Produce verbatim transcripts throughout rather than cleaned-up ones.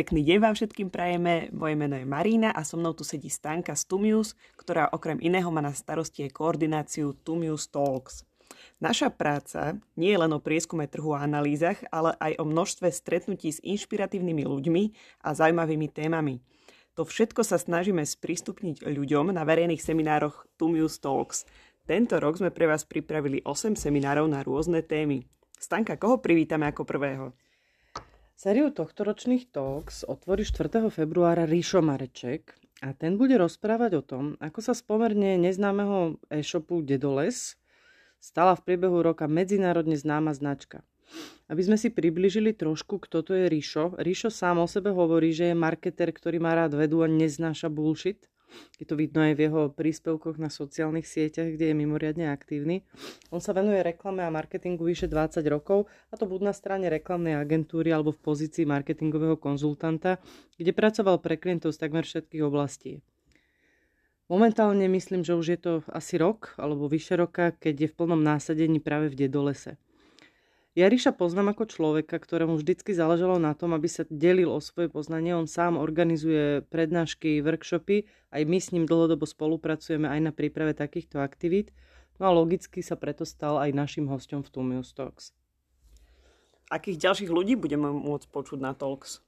Pekný deň vám všetkým prajeme, moje meno je Marina a so mnou tu sedí Stanka z TUMIUS, ktorá okrem iného má na starosti aj koordináciu TUMIUS Talks. Naša práca nie je len o prieskume trhu a analýzach, ale aj o množstve stretnutí s inšpiratívnymi ľuďmi a zaujímavými témami. To všetko sa snažíme sprístupniť ľuďom na verejných seminároch TUMIUS Talks. Tento rok sme pre vás pripravili osem seminárov na rôzne témy. Stanka, koho privítame ako prvého? Sériu tohtoročných talks otvorí štvrtého februára Rišo Mareček a ten bude rozprávať o tom, ako sa z pomerne neznámeho e-shopu Dedoles stala v priebehu roka medzinárodne známa značka. Aby sme si priblížili trošku, kto to je Rišo, Rišo sám o sebe hovorí, že je marketer, ktorý má rád vedu a neznáša bullshit. Je to vidno aj v jeho príspevkoch na sociálnych sieťach, kde je mimoriadne aktívny. On sa venuje reklame a marketingu vyše dvadsať rokov, a to buď na strane reklamnej agentúry alebo v pozícii marketingového konzultanta, kde pracoval pre klientov z takmer všetkých oblastí. Momentálne myslím, že už je to asi rok alebo vyše roka, keď je v plnom násadení práve v Dedolese. Ja Riša poznám ako človeka, ktorému vždycky záležalo na tom, aby sa delil o svoje poznanie. On sám organizuje prednášky, workshopy, aj my s ním dlhodobo spolupracujeme aj na príprave takýchto aktivít. No a logicky sa preto stal aj našim hosťom v TUMIUS Talks. Akých ďalších ľudí budeme môcť počuť na Talks?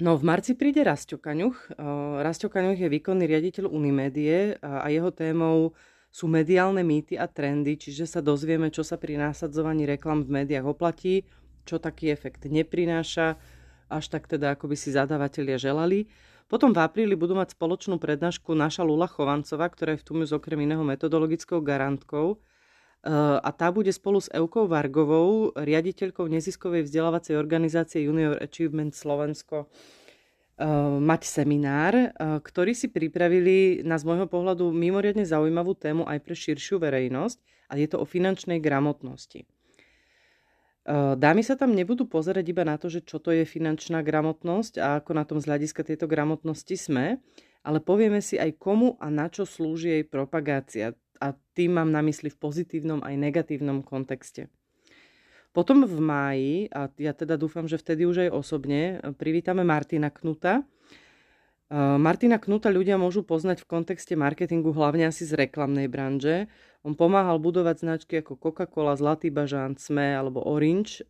No v marci príde Rasťo Kaňuch. Rasťo Kaňuch je výkonný riaditeľ Unimédie a jeho témou sú mediálne mýty a trendy, čiže sa dozvieme, čo sa pri násadzovaní reklam v médiách oplatí, čo taký efekt neprináša, až tak teda, ako by si zadavatelia želali. Potom v apríli budú mať spoločnú prednášku naša Lula Chovancová, ktorá je v TUMIUS okrem iného metodologickou garantkou. A tá bude spolu s Evkou Vargovou, riaditeľkou neziskovej vzdelávacej organizácie Junior Achievement Slovensko, mať seminár, ktorý si pripravili na z môjho pohľadu mimoriadne zaujímavú tému aj pre širšiu verejnosť, a je to o finančnej gramotnosti. Dámy sa tam nebudú pozerať iba na to, že čo to je finančná gramotnosť a ako na tom z hľadiska tejto gramotnosti sme, ale povieme si aj komu a na čo slúži jej propagácia, a tým mám na mysli v pozitívnom aj negatívnom kontexte. Potom v máji, a ja teda dúfam, že vtedy už aj osobne, privítame Martina Knuta. Martina Knuta ľudia môžu poznať v kontexte marketingu hlavne asi z reklamnej branže. On pomáhal budovať značky ako Coca-Cola, Zlatý bažant, es em e alebo Orange,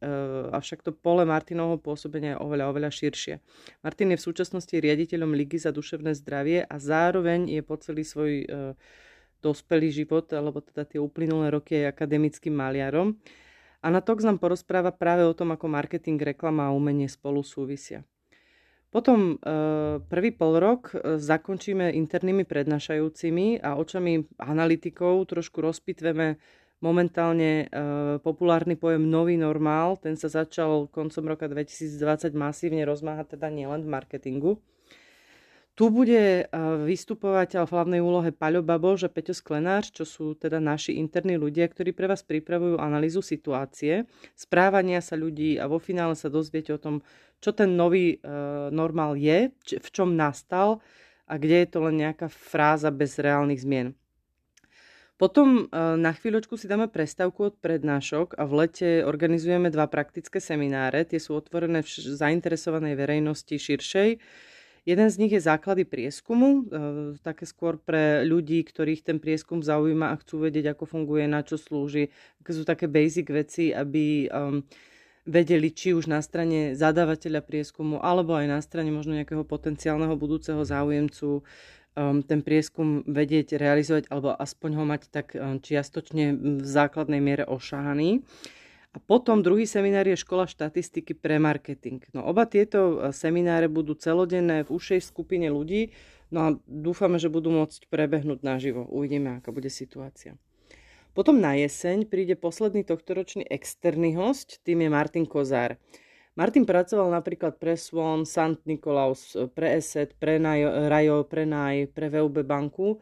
avšak to pole Martinovho pôsobenia je oveľa, oveľa širšie. Martin je v súčasnosti riaditeľom Ligy za duševné zdravie a zároveň je po celý svoj dospelý život, alebo teda tie uplynulé roky aj akademickým maliarom. A na Talks nám porozpráva práve o tom, ako marketing, reklama a umenie spolu súvisia. Potom e, prvý polrok e, zakončíme internými prednášajúcimi a očami analytikov trošku rozpitveme momentálne e, populárny pojem nový normál. Ten sa začal koncom roka dvetisícdvadsať masívne rozmáhať, teda nielen v marketingu. Tu bude vystupovať v hlavnej úlohe Paľo Babož a Peťo Sklenář, čo sú teda naši interní ľudia, ktorí pre vás pripravujú analýzu situácie, správania sa ľudí, a vo finále sa dozviete o tom, čo ten nový e, normál je, č- v čom nastal a kde je to len nejaká fráza bez reálnych zmien. Potom e, na chvíľočku si dáme prestávku od prednášok a v lete organizujeme dva praktické semináre. Tie sú otvorené vš- zainteresovanej verejnosti širšej. Jeden z nich je základy prieskumu, také skôr pre ľudí, ktorých ten prieskum zaujíma a chcú vedieť, ako funguje, na čo slúži. Také sú také basic veci, aby vedeli, či už na strane zadávateľa prieskumu, alebo aj na strane možno nejakého potenciálneho budúceho záujemcu ten prieskum vedieť, realizovať, alebo aspoň ho mať tak čiastočne v základnej miere ošahaný. A potom druhý seminár je škola štatistiky pre marketing. No oba tieto semináre budú celodenné v ušej skupine ľudí, no a dúfame, že budú môcť prebehnúť naživo. Uvidíme, aká bude situácia. Potom na jeseň príde posledný tohtoročný externý hosť, tým je Martin Kozár. Martin pracoval napríklad pre Svon, Saint Nikolaus, pre ESET, pre RAJO, pre NAJ, pre V U B banku.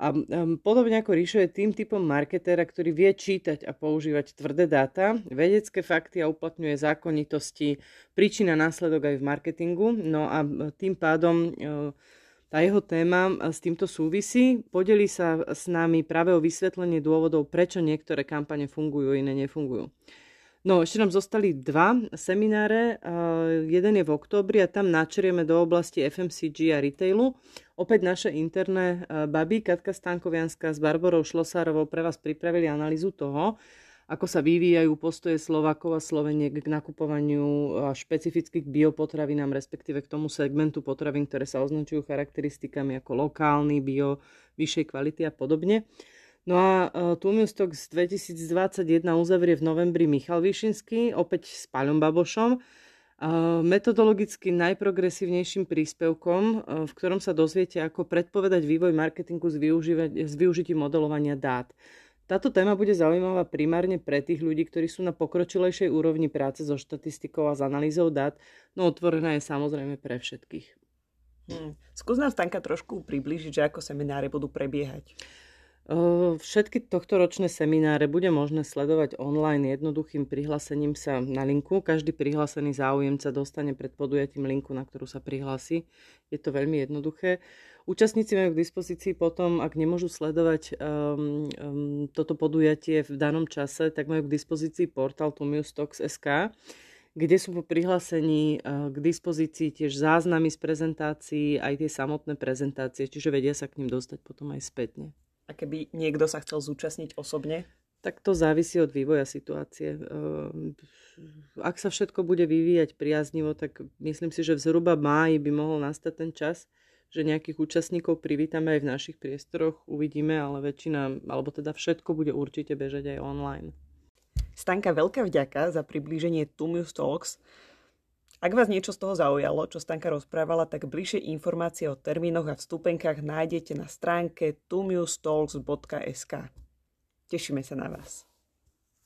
A podobne ako Rišo je tým typom marketéra, ktorý vie čítať a používať tvrdé dáta, vedecké fakty a uplatňuje zákonitosti, príčina následok aj v marketingu. No a tým pádom tá jeho téma s týmto súvisí. Podelí sa s nami práve o vysvetlenie dôvodov, prečo niektoré kampane fungujú, iné nefungujú. No, ešte nám zostali dva semináre. Uh, jeden je v októbri a tam načerieme do oblasti ef em cé gé a retailu. Opäť naše interné uh, baby Katka Stankovianská s Barborou Šlosárovou pre vás pripravili analýzu toho, ako sa vyvíjajú postoje Slovákov a Sloveniek k nakupovaniu uh, špecifických biopotravinám, respektíve k tomu segmentu potravín, ktoré sa označujú charakteristikami ako lokálny, bio, vyššej kvality a podobne. No a uh, TUMIUS Talks dvetisícdvadsaťjeden uzavrie v novembri Michal Vyšinský, opäť s Paľom Babošom, uh, metodologicky najprogresívnejším príspevkom, uh, v ktorom sa dozviete, ako predpovedať vývoj marketingu s, s využitím modelovania dát. Táto téma bude zaujímavá primárne pre tých ľudí, ktorí sú na pokročilejšej úrovni práce so štatistikou a s analýzou dát, no otvorená je samozrejme pre všetkých. Hmm. Skús nám, Stanka, trošku priblížiť, že ako semináre budú prebiehať. Všetky tohtoročné semináre bude možné sledovať online jednoduchým prihlásením sa na linku. Každý prihlásený záujemca dostane pred podujatím linku, na ktorú sa prihlási. Je to veľmi jednoduché. Účastníci majú k dispozícii potom, ak nemôžu sledovať um, um, toto podujatie v danom čase, tak majú k dispozícii portál tu mius talks bodka es ká, kde sú po prihlásení uh, k dispozícii tiež záznamy z prezentácií, aj tie samotné prezentácie, čiže vedia sa k nim dostať potom aj spätne. A keby niekto sa chcel zúčastniť osobne? Tak to závisí od vývoja situácie. Ak sa všetko bude vyvíjať priaznivo, tak myslím si, že v zhruba máji by mohol nastať ten čas, že nejakých účastníkov privítame aj v našich priestoroch, uvidíme, ale väčšina, alebo teda všetko bude určite bežať aj online. Stanka, veľká vďaka za priblíženie TUMIUS Talks. Ak vás niečo z toho zaujalo, čo Stanka rozprávala, tak bližšie informácie o termínoch a vstupenkách nájdete na stránke tu mius talks bodka es ká. Tešíme sa na vás.